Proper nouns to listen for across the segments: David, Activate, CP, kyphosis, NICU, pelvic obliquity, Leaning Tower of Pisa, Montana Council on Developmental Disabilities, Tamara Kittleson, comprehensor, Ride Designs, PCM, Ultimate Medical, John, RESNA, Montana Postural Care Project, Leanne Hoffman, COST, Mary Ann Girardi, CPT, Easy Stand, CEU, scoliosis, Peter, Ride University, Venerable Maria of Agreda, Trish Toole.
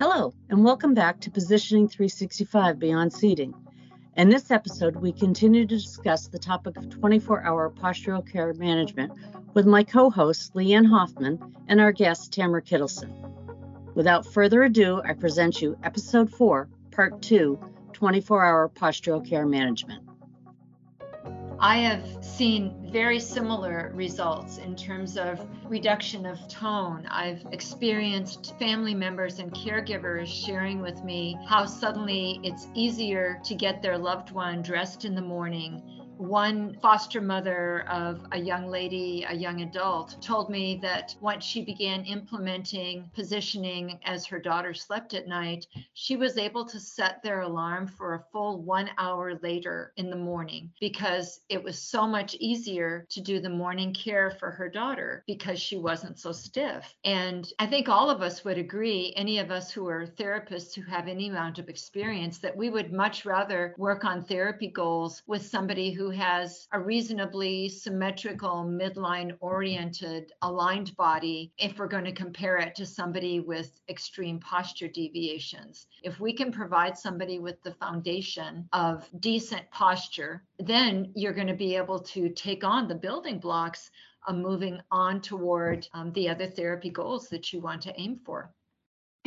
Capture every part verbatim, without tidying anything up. Hello, and welcome back to Positioning three sixty-five Beyond Seating. In this episode, we continue to discuss the topic of twenty-four hour postural care management with my co-hosts, Leanne Hoffman, and our guest, Tamara Kittleson. Without further ado, I present you Episode four, Part two, twenty-four hour Postural Care Management. I have seen very similar results in terms of reduction of tone. I've experienced family members and caregivers sharing with me how suddenly it's easier to get their loved one dressed in the morning. One foster mother of a young lady, a young adult, told me that once she began implementing positioning as her daughter slept at night, she was able to set their alarm for a full one hour later in the morning because it was so much easier to do the morning care for her daughter because she wasn't so stiff. And I think all of us would agree, any of us who are therapists who have any amount of experience, that we would much rather work on therapy goals with somebody who who has a reasonably symmetrical, midline-oriented, aligned body if we're going to compare it to somebody with extreme posture deviations. If we can provide somebody with the foundation of decent posture, then you're going to be able to take on the building blocks of moving on toward um, the other therapy goals that you want to aim for.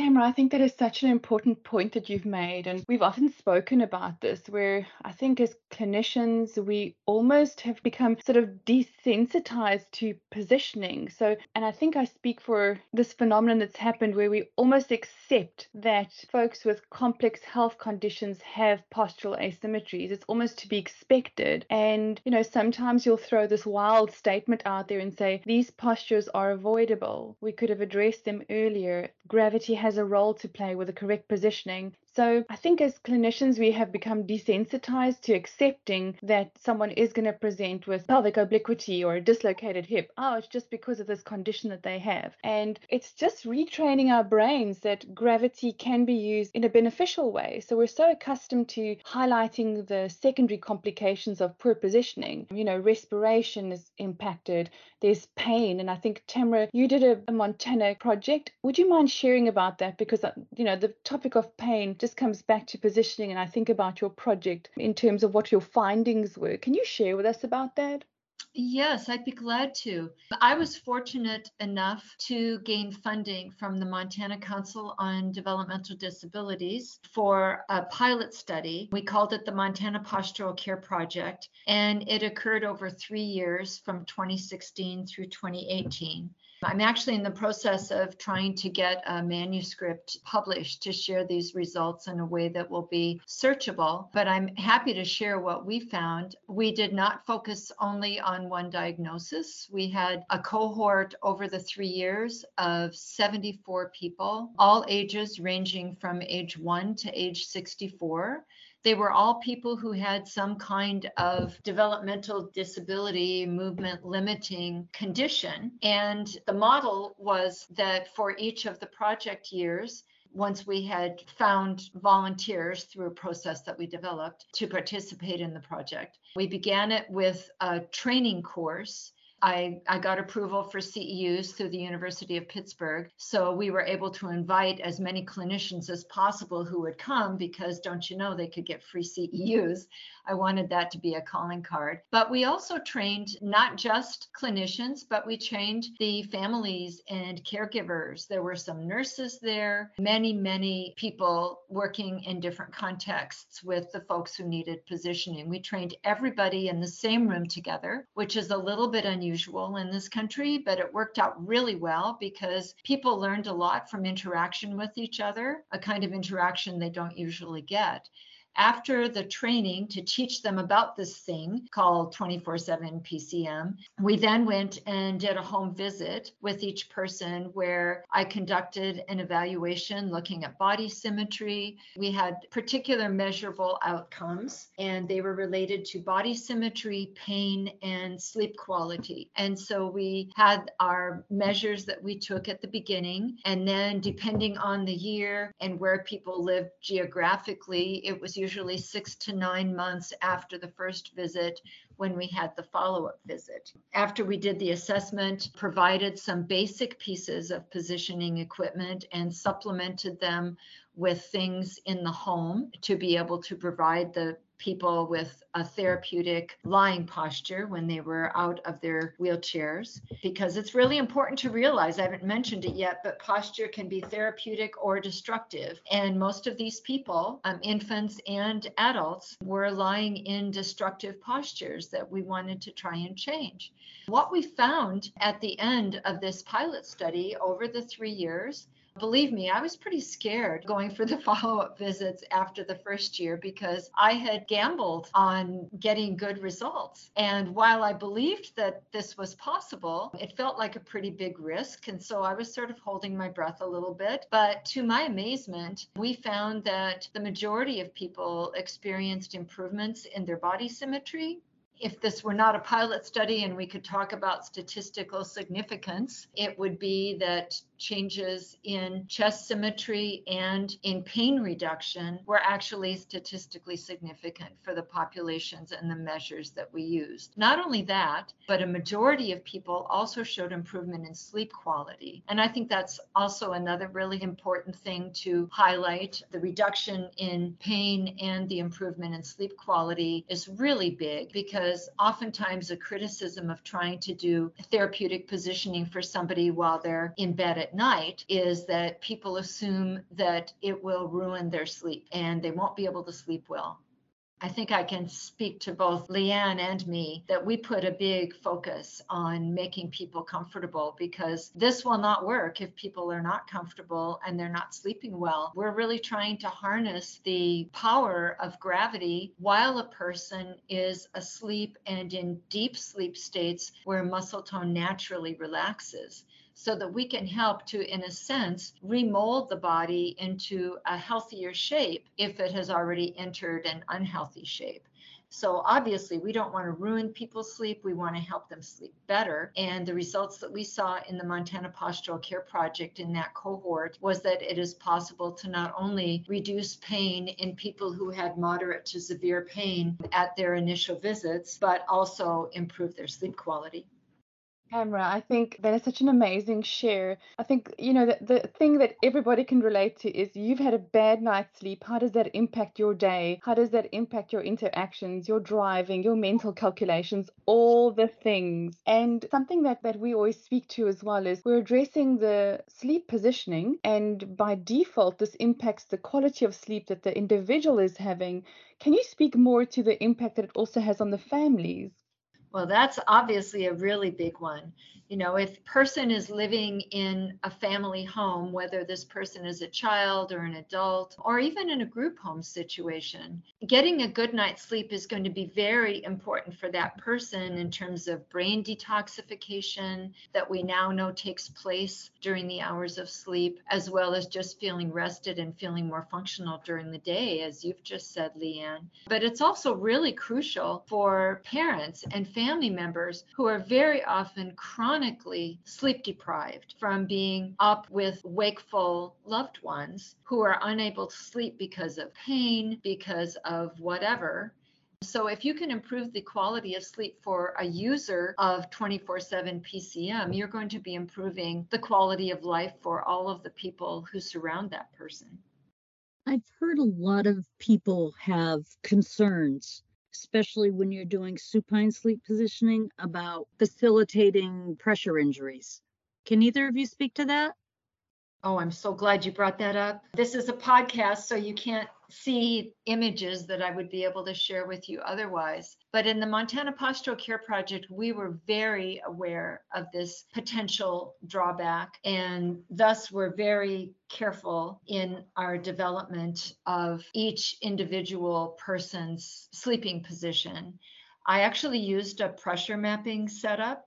Tamara, I think that is such an important point that you've made, and we've often spoken about this, where I think as clinicians, we almost have become sort of desensitized to positioning. So, and I think I speak for this phenomenon that's happened where we almost accept that folks with complex health conditions have postural asymmetries. It's almost to be expected. And, you know, sometimes you'll throw this wild statement out there and say, these postures are avoidable. We could have addressed them earlier. Gravity has has a role to play with the correct positioning. So I think as clinicians, we have become desensitized to accepting that someone is going to present with pelvic obliquity or a dislocated hip. Oh, it's just because of this condition that they have. And it's just retraining our brains that gravity can be used in a beneficial way. So we're so accustomed to highlighting the secondary complications of poor positioning. You know, respiration is impacted. There's pain. And I think, Tamara, you did a, a Montana project. Would you mind sharing about that? Because, you know, the topic of pain just comes back to positioning, and I think about your project in terms of what your findings were. Can you share with us about that? Yes, I'd be glad to. I was fortunate enough to gain funding from the Montana Council on Developmental Disabilities for a pilot study. We called it the Montana Postural Care Project, and it occurred over three years from twenty sixteen through twenty eighteen. I'm actually in the process of trying to get a manuscript published to share these results in a way that will be searchable, but I'm happy to share what we found. We did not focus only on one diagnosis. We had a cohort over the three years of seventy-four people, all ages ranging from age one to age sixty-four. They were all people who had some kind of developmental disability, movement limiting condition. And the model was that for each of the project years, once we had found volunteers through a process that we developed to participate in the project, we began it with a training course. I, I got approval for C E Us through the University of Pittsburgh, so we were able to invite as many clinicians as possible who would come because, don't you know, they could get free C E Us. I wanted that to be a calling card. But we also trained not just clinicians, but we trained the families and caregivers. There were some nurses there, many, many people working in different contexts with the folks who needed positioning. We trained everybody in the same room together, which is a little bit unusual. unusual in this country, but it worked out really well because people learned a lot from interaction with each other, a kind of interaction they don't usually get. After the training to teach them about this thing called twenty-four seven P C M, we then went and did a home visit with each person where I conducted an evaluation looking at body symmetry. We had particular measurable outcomes, and they were related to body symmetry, pain, and sleep quality. And so we had our measures that we took at the beginning, and then depending on the year and where people lived geographically, it was usually usually six to nine months after the first visit when we had the follow-up visit. After we did the assessment, provided some basic pieces of positioning equipment and supplemented them with things in the home to be able to provide the people with a therapeutic lying posture when they were out of their wheelchairs, because it's really important to realize, I haven't mentioned it yet, but posture can be therapeutic or destructive. And most of these people, um, infants and adults, were lying in destructive postures that we wanted to try and change. What we found at the end of this pilot study over the three years, believe me, I was pretty scared going for the follow-up visits after the first year because I had gambled on getting good results. And while I believed that this was possible, it felt like a pretty big risk. And so I was sort of holding my breath a little bit. But to my amazement, we found that the majority of people experienced improvements in their body symmetry. If this were not a pilot study and we could talk about statistical significance, it would be that changes in chest symmetry and in pain reduction were actually statistically significant for the populations and the measures that we used. Not only that, but a majority of people also showed improvement in sleep quality. And I think that's also another really important thing to highlight. The reduction in pain and the improvement in sleep quality is really big, because oftentimes a criticism of trying to do therapeutic positioning for somebody while they're in bed at night is that people assume that it will ruin their sleep and they won't be able to sleep well. I think I can speak to both Leanne and me that we put a big focus on making people comfortable, because this will not work if people are not comfortable and they're not sleeping well. We're really trying to harness the power of gravity while a person is asleep and in deep sleep states where muscle tone naturally relaxes, so that we can help to, in a sense, remold the body into a healthier shape if it has already entered an unhealthy shape. So obviously, we don't want to ruin people's sleep. We want to help them sleep better. And the results that we saw in the Montana Postural Care Project in that cohort was that it is possible to not only reduce pain in people who had moderate to severe pain at their initial visits, but also improve their sleep quality. Tamara, I think that is such an amazing share. I think, you know, the, the thing that everybody can relate to is you've had a bad night's sleep. How does that impact your day? How does that impact your interactions, your driving, your mental calculations, all the things? And something that, that we always speak to as well is we're addressing the sleep positioning. And by default, this impacts the quality of sleep that the individual is having. Can you speak more to the impact that it also has on the families? Well, that's obviously a really big one. You know, if a person is living in a family home, whether this person is a child or an adult, or even in a group home situation, getting a good night's sleep is going to be very important for that person in terms of brain detoxification that we now know takes place during the hours of sleep, as well as just feeling rested and feeling more functional during the day, as you've just said, Leanne. But it's also really crucial for parents and family members who are very often chronic chronically sleep deprived from being up with wakeful loved ones who are unable to sleep because of pain, because of whatever. So if you can improve the quality of sleep for a user of twenty-four seven P C M, you're going to be improving the quality of life for all of the people who surround that person. I've heard a lot of people have concerns, especially when you're doing supine sleep positioning, about facilitating pressure injuries. Can either of you speak to that? Oh, I'm so glad you brought that up. This is a podcast, so you can't see images that I would be able to share with you otherwise. But in the Montana Postural Care Project, we were very aware of this potential drawback, and thus were very careful in our development of each individual person's sleeping position. I actually used a pressure mapping setup.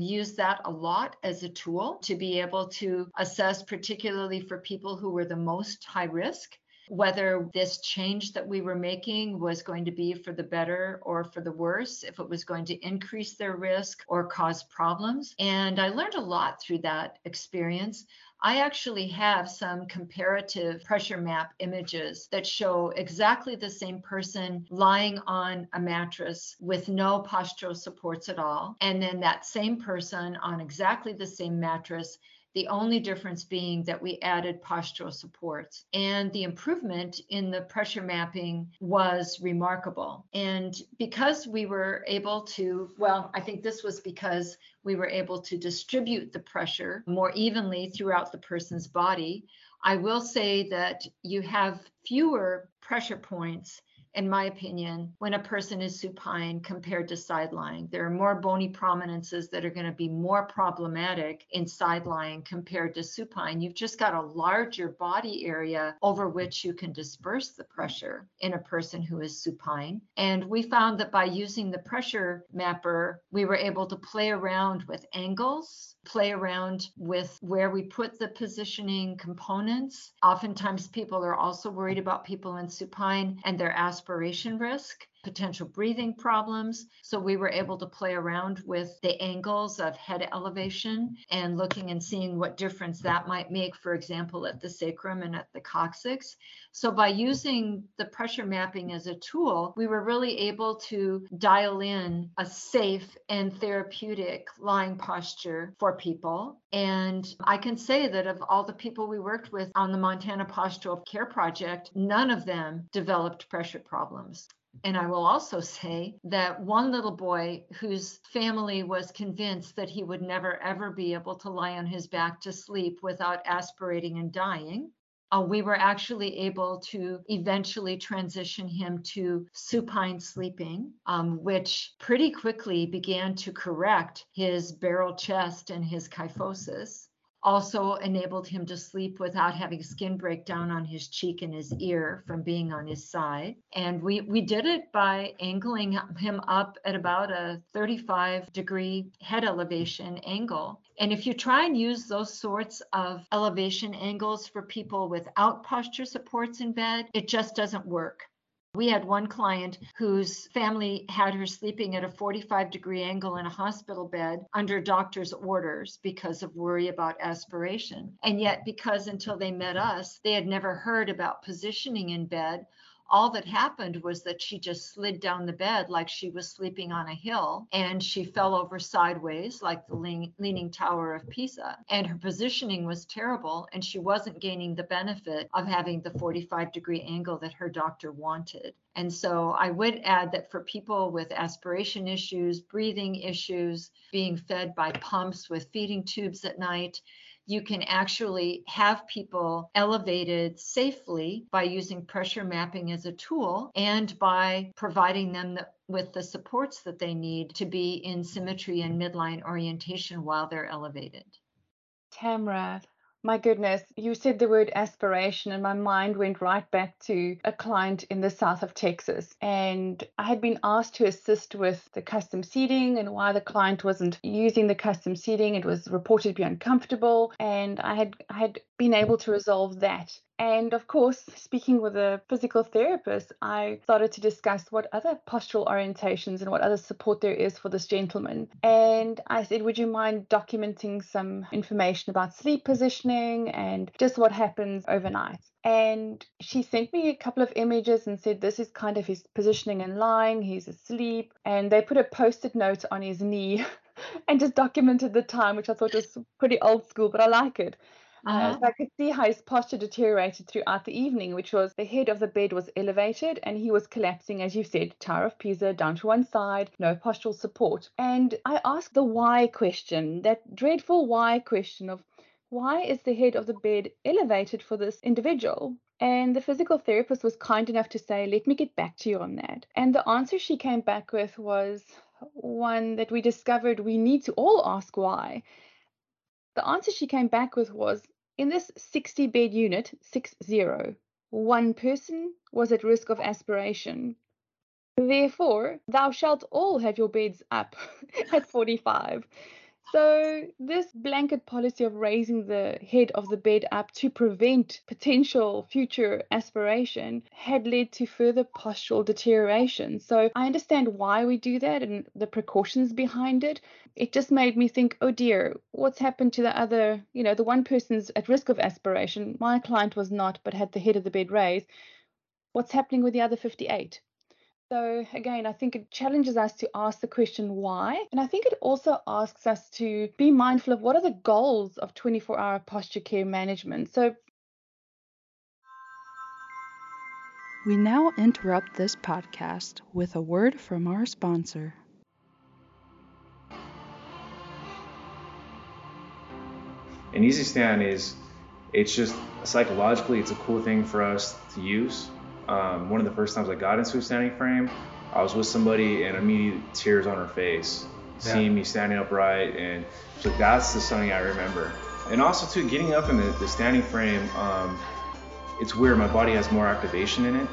Use that a lot as a tool to be able to assess, particularly for people who were the most high risk, whether this change that we were making was going to be for the better or for the worse, if it was going to increase their risk or cause problems. And I learned a lot through that experience. I actually have some comparative pressure map images that show exactly the same person lying on a mattress with no postural supports at all, and then that same person on exactly the same mattress, the only difference being that we added postural supports. And the improvement in the pressure mapping was remarkable. And because we were able to, well, I think this was because we were able to distribute the pressure more evenly throughout the person's body, I will say that you have fewer pressure points, in my opinion, when a person is supine compared to side lying. There are more bony prominences that are going to be more problematic in side lying compared to supine. You've just got a larger body area over which you can disperse the pressure in a person who is supine. And we found that by using the pressure mapper, we were able to play around with angles, play around with where we put the positioning components. Oftentimes people are also worried about people in supine and their aspiration risk, potential breathing problems. So we were able to play around with the angles of head elevation and looking and seeing what difference that might make, for example, at the sacrum and at the coccyx. So by using the pressure mapping as a tool, we were really able to dial in a safe and therapeutic lying posture for people. And I can say that of all the people we worked with on the Montana Postural Care Project, none of them developed pressure problems. And I will also say that one little boy whose family was convinced that he would never, ever be able to lie on his back to sleep without aspirating and dying, uh, we were actually able to eventually transition him to supine sleeping, um, which pretty quickly began to correct his barrel chest and his kyphosis. Also enabled him to sleep without having skin breakdown on his cheek and his ear from being on his side. And we, we did it by angling him up at about a thirty-five degree head elevation angle. And if you try and use those sorts of elevation angles for people without posture supports in bed, it just doesn't work. We had one client whose family had her sleeping at a forty-five degree angle in a hospital bed under doctor's orders because of worry about aspiration. And yet, because until they met us, they had never heard about positioning in bed, all that happened was that she just slid down the bed like she was sleeping on a hill, and she fell over sideways like the lean, Leaning Tower of Pisa. And her positioning was terrible, and she wasn't gaining the benefit of having the forty-five degree angle that her doctor wanted. And so I would add that for people with aspiration issues, breathing issues, being fed by pumps with feeding tubes at night, you can actually have people elevated safely by using pressure mapping as a tool and by providing them the, with the supports that they need to be in symmetry and midline orientation while they're elevated. Tamara, my goodness, you said the word aspiration and my mind went right back to a client in the south of Texas. And I had been asked to assist with the custom seating and why the client wasn't using the custom seating. It was reported to be uncomfortable, and I had, I had been able to resolve that. And of course, speaking with a physical therapist, I started to discuss what other postural orientations and what other support there is for this gentleman. And I said, would you mind documenting some information about sleep positioning and just what happens overnight? And she sent me a couple of images and said, this is kind of his positioning and lying, he's asleep. And they put a post-it note on his knee and just documented the time, which I thought was pretty old school, but I like it. Uh-huh. Uh, so I could see how his posture deteriorated throughout the evening, which was the head of the bed was elevated and he was collapsing, as you said, Tower of Pisa, down to one side, no postural support. And I asked the why question, that dreadful why question of why is the head of the bed elevated for this individual? And the physical therapist was kind enough to say, let me get back to you on that. And the answer she came back with was one that we discovered we need to all ask why. The answer she came back with was, in this sixty-bed unit, six zero, one person was at risk of aspiration. Therefore, thou shalt all have your beds up at forty-five. So this blanket policy of raising the head of the bed up to prevent potential future aspiration had led to further postural deterioration. So I understand why we do that and the precautions behind it. It just made me think, oh dear, what's happened to the other, you know, the one person's at risk of aspiration. My client was not, but had the head of the bed raised. What's happening with the other fifty-eight? So again, I think it challenges us to ask the question why. And I think it also asks us to be mindful of what are the goals of twenty-four hour posture care management. So we now interrupt this podcast with a word from our sponsor. An Easy Stand is, it's just psychologically, it's a cool thing for us to use. Um, one of the first times I got into a standing frame, I was with somebody and immediate tears on her face, yeah. seeing me standing upright, and so that's the something I remember. And also too, getting up in the, the standing frame, um, it's weird, my body has more activation in it.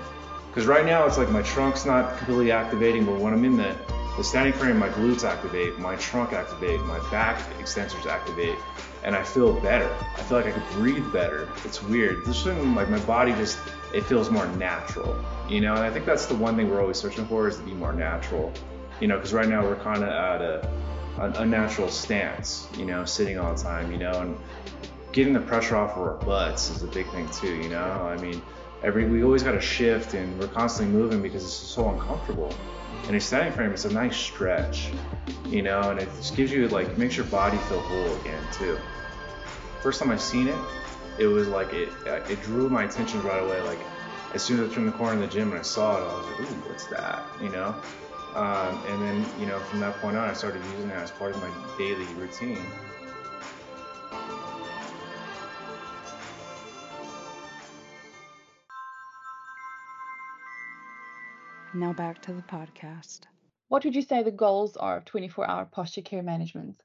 Because right now it's like my trunk's not completely activating, but when I'm in the, the standing frame, my glutes activate, my trunk activate, my back extensors activate, and I feel better. I feel like I could breathe better. It's weird. This thing, like my body just, it feels more natural, you know? And I think that's the one thing we're always searching for, is to be more natural, you know? Because right now we're kind of at a, an unnatural stance, you know, sitting all the time, you know? And getting the pressure off of our butts is a big thing too, you know? I mean, every we always got to shift, and we're constantly moving because it's so uncomfortable. And a standing frame is a nice stretch, you know, and it just gives you, like, makes your body feel whole again too. First time I seen it, it was like it it drew my attention right away. Like as soon as I turned the corner in the gym and I saw it, I was like, ooh, what's that? You know, um, and then you know from that point on, I started using that as part of my daily routine. Now back to the podcast. What would you say the goals are of twenty-four hour posture care management?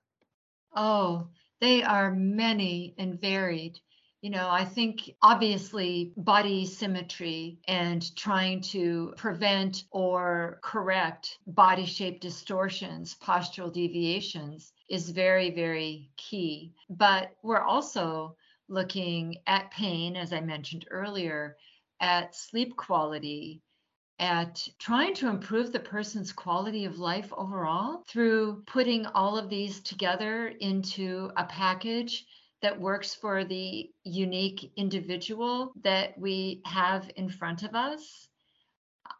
Oh, they are many and varied. You know, I think obviously body symmetry and trying to prevent or correct body shape distortions, postural deviations is very, very key. But we're also looking at pain, as I mentioned earlier, at sleep quality, at trying to improve the person's quality of life overall through putting all of these together into a package that works for the unique individual that we have in front of us.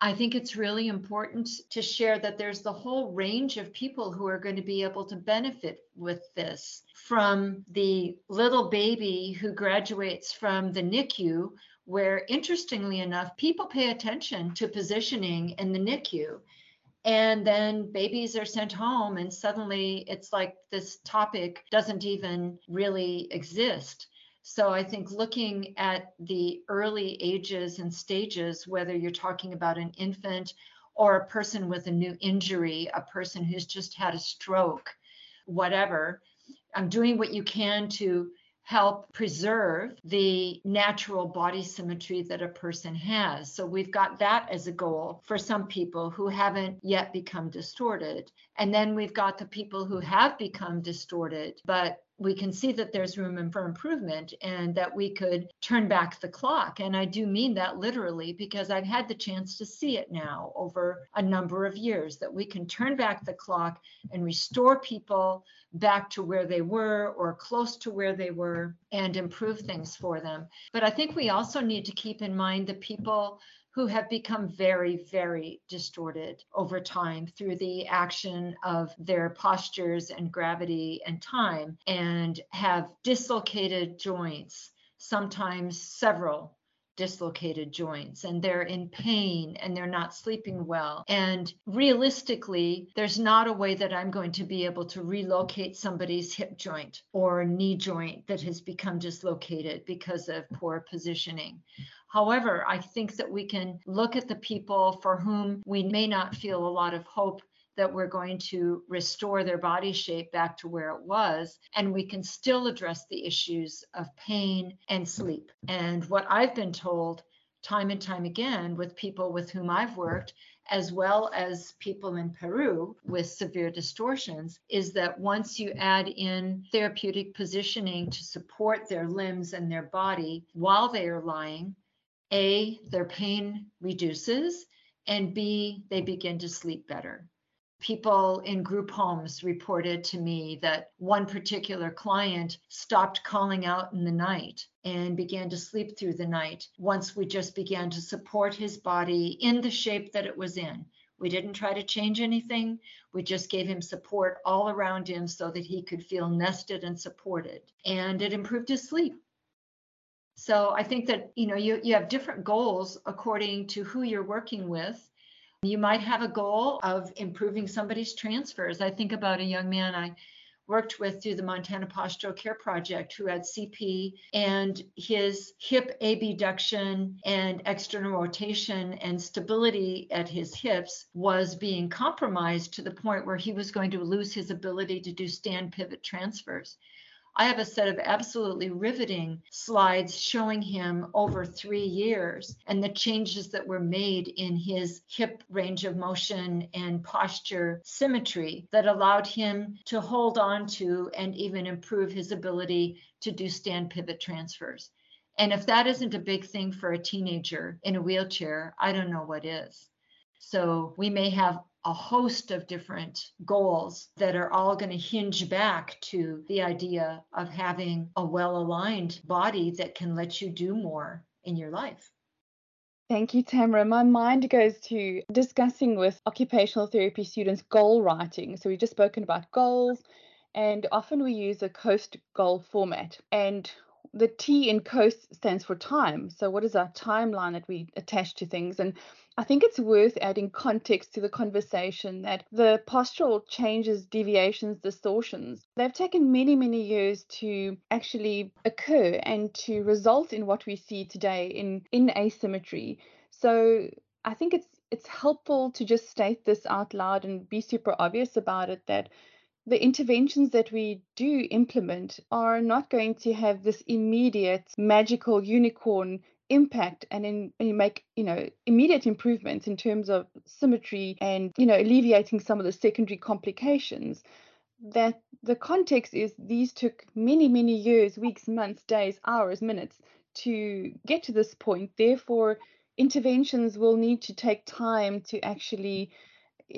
I think it's really important to share that there's the whole range of people who are going to be able to benefit with this, from the little baby who graduates from the N I C U, where, interestingly enough, people pay attention to positioning in the N I C U. And then babies are sent home, and suddenly it's like this topic doesn't even really exist. So I think looking at the early ages and stages, whether you're talking about an infant or a person with a new injury, a person who's just had a stroke, whatever, I'm doing what you can to help preserve the natural body symmetry that a person has. So we've got that as a goal for some people who haven't yet become distorted. And then we've got the people who have become distorted, but we can see that there's room for improvement and that we could turn back the clock. And I do mean that literally, because I've had the chance to see it now over a number of years, that we can turn back the clock and restore people back to where they were or close to where they were and improve things for them. But I think we also need to keep in mind the people who have become very, very distorted over time through the action of their postures and gravity and time, and have dislocated joints, sometimes several dislocated joints, and they're in pain and they're not sleeping well. And realistically, there's not a way that I'm going to be able to relocate somebody's hip joint or knee joint that has become dislocated because of poor positioning. However, I think that we can look at the people for whom we may not feel a lot of hope that we're going to restore their body shape back to where it was, and we can still address the issues of pain and sleep. And what I've been told time and time again with people with whom I've worked, as well as people in Peru with severe distortions, is that once you add in therapeutic positioning to support their limbs and their body while they are lying, A, their pain reduces, and B, they begin to sleep better. People in group homes reported to me that one particular client stopped calling out in the night and began to sleep through the night once we just began to support his body in the shape that it was in. We didn't try to change anything. We just gave him support all around him so that he could feel nested and supported, and it improved his sleep. So I think that, you know, you, you have different goals according to who you're working with. You might have a goal of improving somebody's transfers. I think about a young man I worked with through the Montana Postural Care Project who had C P, and his hip abduction and external rotation and stability at his hips was being compromised to the point where he was going to lose his ability to do stand pivot transfers. I have a set of absolutely riveting slides showing him over three years and the changes that were made in his hip range of motion and posture symmetry that allowed him to hold on to and even improve his ability to do stand pivot transfers. And if that isn't a big thing for a teenager in a wheelchair, I don't know what is. So we may have a host of different goals that are all going to hinge back to the idea of having a well-aligned body that can let you do more in your life. Thank you, Tamara. My mind goes to discussing with occupational therapy students goal writing. So we've just spoken about goals, and often we use a COST goal format. And the T in COST stands for time. So what is our timeline that we attach to things? And I think it's worth adding context to the conversation that the postural changes, deviations, distortions, they've taken many, many years to actually occur and to result in what we see today in, in asymmetry. So I think it's it's helpful to just state this out loud and be super obvious about it, that the interventions that we do implement are not going to have this immediate magical unicorn impact and, in, and make, you know, immediate improvements in terms of symmetry and, you know, alleviating some of the secondary complications. That the context is these took many, many years, weeks, months, days, hours, minutes to get to this point. Therefore, interventions will need to take time to actually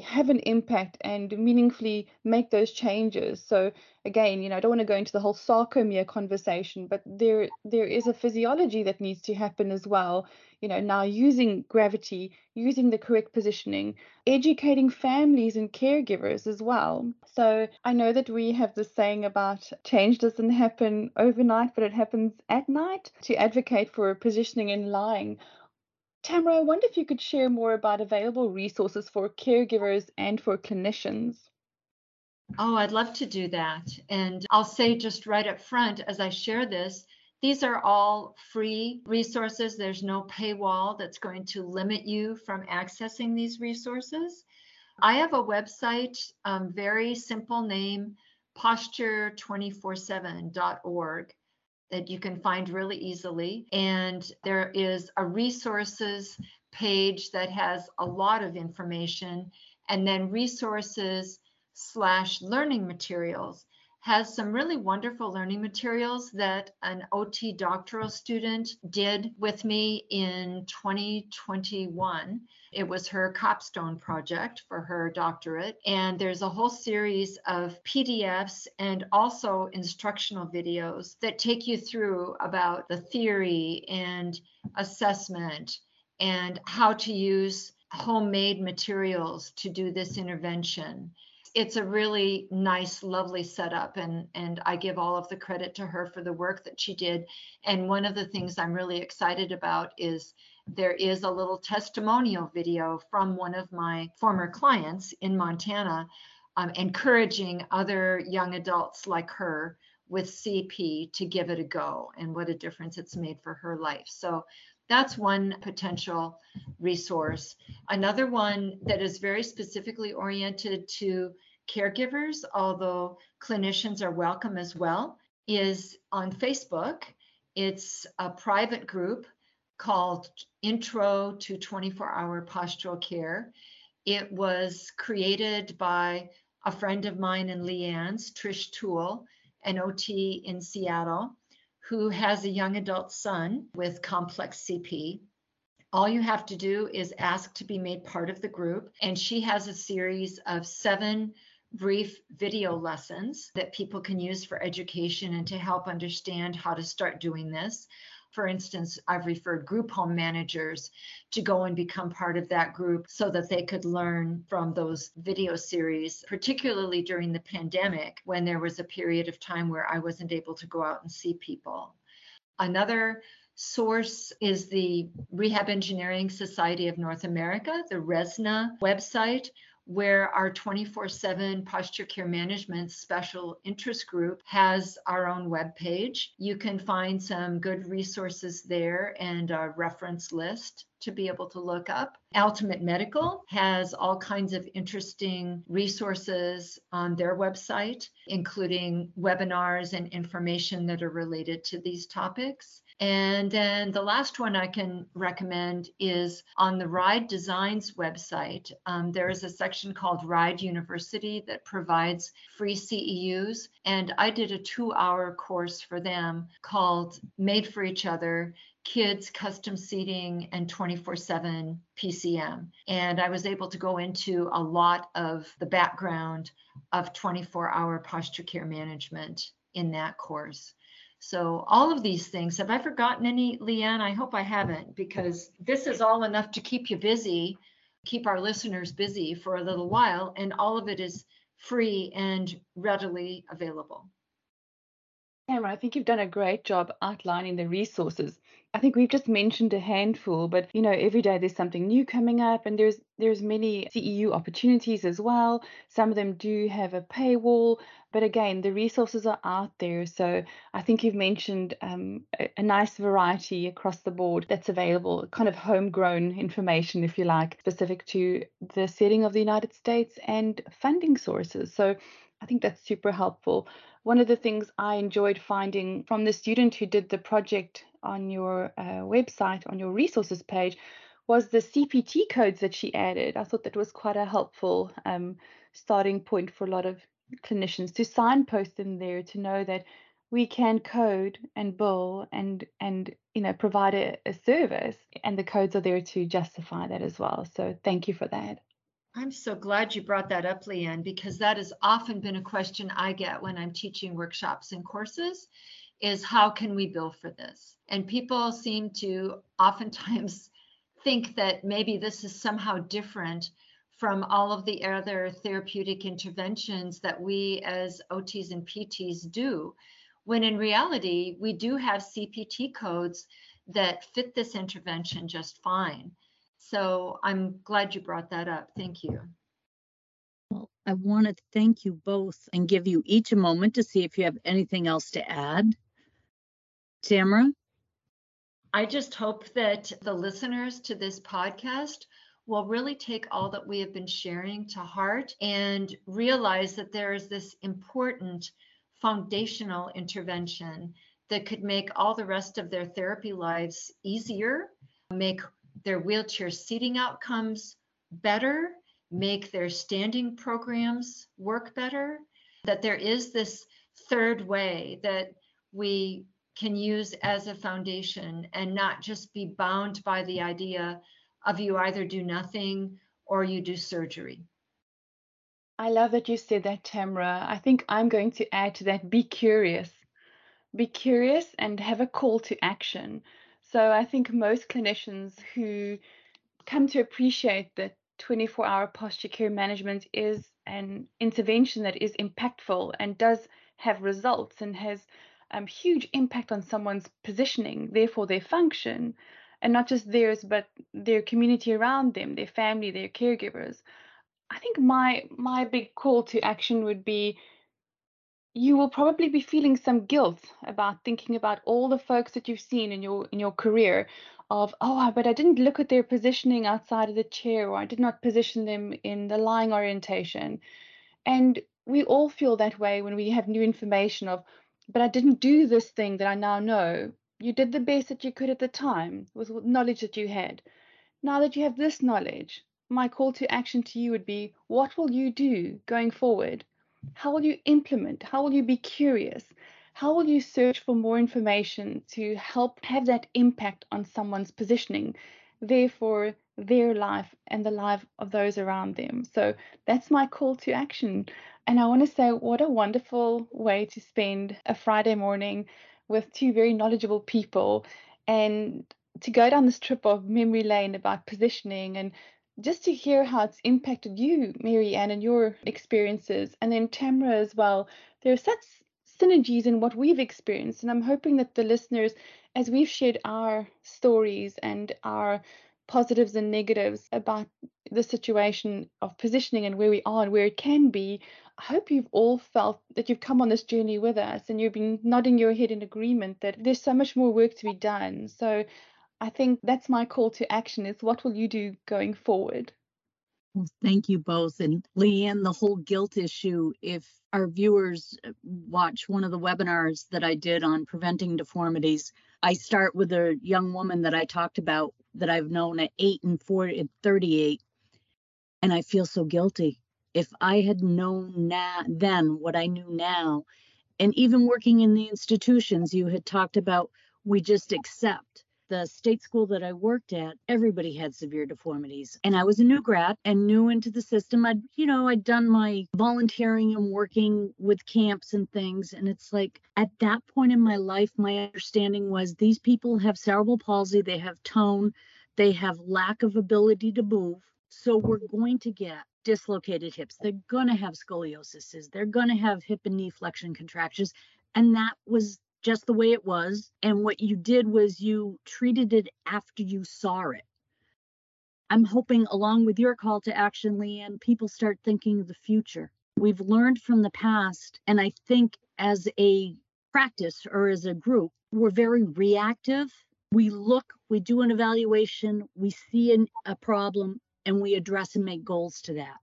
have an impact and meaningfully make those changes. So again, you know, I don't want to go into the whole sarcomere conversation, but there there is a physiology that needs to happen as well. You know, now using gravity, using the correct positioning, educating families and caregivers as well. So I know that we have this saying about change doesn't happen overnight, but it happens at night, to advocate for a positioning in lying. Tamara, I wonder if you could share more about available resources for caregivers and for clinicians. Oh, I'd love to do that. And I'll say just right up front as I share this, these are all free resources. There's no paywall that's going to limit you from accessing these resources. I have a website, um, very simple name, posture two four seven dot org. That you can find really easily. And there is a resources page that has a lot of information. And then resources slash learning materials has some really wonderful learning materials that an O T doctoral student did with me in twenty twenty-one. It was her capstone project for her doctorate. And there's a whole series of P D Fs and also instructional videos that take you through about the theory and assessment and how to use homemade materials to do this intervention. It's a really nice, lovely setup, and, and I give all of the credit to her for the work that she did. And one of the things I'm really excited about is there is a little testimonial video from one of my former clients in Montana, um, encouraging other young adults like her with C P to give it a go, and what a difference it's made for her life. So that's one potential resource. Another one that is very specifically oriented to caregivers, although clinicians are welcome as well, is on Facebook. It's a private group called Intro to twenty-four hour Postural Care. It was created by a friend of mine and Leanne's, Trish Toole, an O T in Seattle, who has a young adult son with complex C P. All you have to do is ask to be made part of the group, and she has a series of seven brief video lessons that people can use for education and to help understand how to start doing this. For instance, I've referred group home managers to go and become part of that group so that they could learn from those video series, particularly during the pandemic when there was a period of time where I wasn't able to go out and see people. Another source is the Rehab Engineering Society of North America, the RESNA website, where our twenty-four seven Posture Care Management Special Interest Group has our own webpage. You can find some good resources there and a reference list to be able to look up. Ultimate Medical has all kinds of interesting resources on their website, including webinars and information that are related to these topics. And then the last one I can recommend is on the Ride Designs website. Um, there is a section called Ride University that provides free C E Us. And I did a two hour course for them called Made for Each Other, Kids, Custom Seating, and twenty-four seven P C M. And I was able to go into a lot of the background of twenty-four hour posture care management in that course. So all of these things, have I forgotten any, Leanne? I hope I haven't, because this is all enough to keep you busy, keep our listeners busy for a little while, and all of it is free and readily available. Tamara, I think you've done a great job outlining the resources. I think we've just mentioned a handful, but you know, every day there's something new coming up, and there's there's many C E U opportunities as well. Some of them do have a paywall, but again, the resources are out there. So I think you've mentioned um, a, a nice variety across the board that's available, kind of homegrown information, if you like, specific to the setting of the United States and funding sources. So I think that's super helpful. One of the things I enjoyed finding from the student who did the project on your uh, website, on your resources page, was the C P T codes that she added. I thought that was quite a helpful um, starting point for a lot of clinicians to signpost them there, to know that we can code and bill and, and you know, provide a, a service, and the codes are there to justify that as well. So thank you for that. I'm so glad you brought that up, Leanne, because that has often been a question I get when I'm teaching workshops and courses, is how can we bill for this? And people seem to oftentimes think that maybe this is somehow different from all of the other therapeutic interventions that we as O Ts and P Ts do, when in reality, we do have C P T codes that fit this intervention just fine. So I'm glad you brought that up. Thank you. Well, I want to thank you both and give you each a moment to see if you have anything else to add. Tamara? I just hope that the listeners to this podcast will really take all that we have been sharing to heart and realize that there is this important foundational intervention that could make all the rest of their therapy lives easier, make their wheelchair seating outcomes better, make their standing programs work better, that there is this third way that we can use as a foundation and not just be bound by the idea of you either do nothing or you do surgery. I love that you said that, Tamara. I think I'm going to add to that, be curious. Be curious and have a call to action. So I think most clinicians who come to appreciate that twenty-four hour posture care management is an intervention that is impactful and does have results and has um, huge impact on someone's positioning, therefore their function, and not just theirs, but their community around them, their family, their caregivers. I think my my big call to action would be, you will probably be feeling some guilt about thinking about all the folks that you've seen in your in your career of, oh, but I didn't look at their positioning outside of the chair, or I did not position them in the lying orientation. And we all feel that way when we have new information of, but I didn't do this thing that I now know. You did the best that you could at the time with what knowledge that you had. Now that you have this knowledge, my call to action to you would be, what will you do going forward? How will you implement? How will you be curious? How will you search for more information to help have that impact on someone's positioning, therefore their life and the life of those around them? So that's my call to action. And I want to say, what a wonderful way to spend a Friday morning with two very knowledgeable people and to go down this trip of memory lane about positioning and just to hear how it's impacted you, Mary Ann, and your experiences, and then Tamara as well. There are such synergies in what we've experienced, and I'm hoping that the listeners, as we've shared our stories and our positives and negatives about the situation of positioning and where we are and where it can be, I hope you've all felt that you've come on this journey with us and you've been nodding your head in agreement that there's so much more work to be done. So I think that's my call to action, is what will you do going forward? Well, thank you both. And Leanne, the whole guilt issue, if our viewers watch one of the webinars that I did on preventing deformities, I start with a young woman that I talked about that I've known at eight and four and thirty-eight, and I feel so guilty. If I had known na- then what I knew now, and even working in the institutions you had talked about, we just accept. The state school that I worked at, everybody had severe deformities. And I was a new grad and new into the system. I'd, you know, I'd done my volunteering and working with camps and things. And it's like, at that point in my life, my understanding was these people have cerebral palsy, they have tone, they have lack of ability to move. So we're going to get dislocated hips. They're going to have scoliosis. They're going to have hip and knee flexion contractures. And that was just the way it was. And what you did was you treated it after you saw it. I'm hoping, along with your call to action, Leanne, people start thinking of the future. We've learned from the past. And I think as a practice or as a group, we're very reactive. We look, we do an evaluation, we see an, a problem, and we address and make goals to that.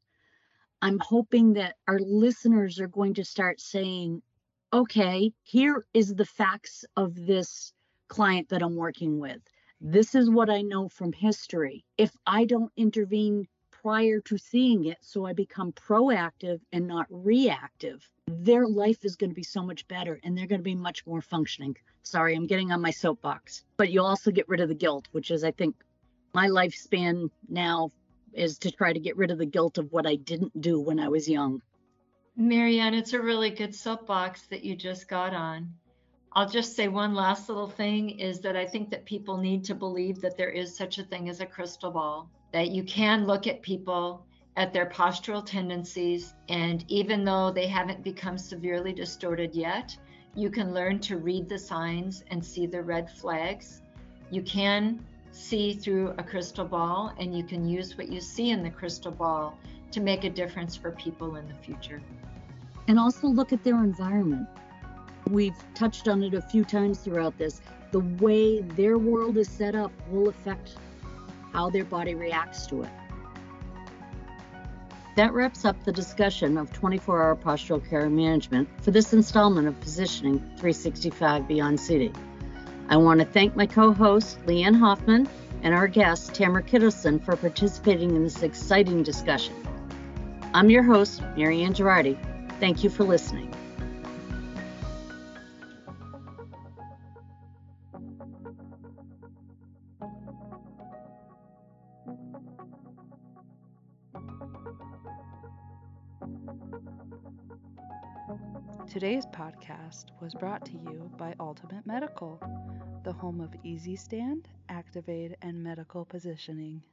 I'm hoping that our listeners are going to start saying, okay, here is the facts of this client that I'm working with. This is what I know from history. If I don't intervene prior to seeing it, so I become proactive and not reactive, their life is going to be so much better and they're going to be much more functioning. Sorry, I'm getting on my soapbox. But you'll also get rid of the guilt, which is, I think, my lifespan now is to try to get rid of the guilt of what I didn't do when I was young. Mary Ann, it's a really good soapbox that you just got on. I'll just say one last little thing is that I think that people need to believe that there is such a thing as a crystal ball, that you can look at people, at their postural tendencies, and even though they haven't become severely distorted yet, you can learn to read the signs and see the red flags. You can see through a crystal ball, and you can use what you see in the crystal ball to make a difference for people in the future. And also look at their environment. We've touched on it a few times throughout this. The way their world is set up will affect how their body reacts to it. That wraps up the discussion of twenty-four hour postural care management for this installment of Positioning three sixty-five Beyond Seating. I want to thank my co-host, Leanne Hoffman, and our guest, Tamara Kittleson, for participating in this exciting discussion. I'm your host, Mary Ann Girardi. Thank you for listening. Today's podcast was brought to you by Ultimate Medical, the home of Easy Stand, Activate, and Medical Positioning.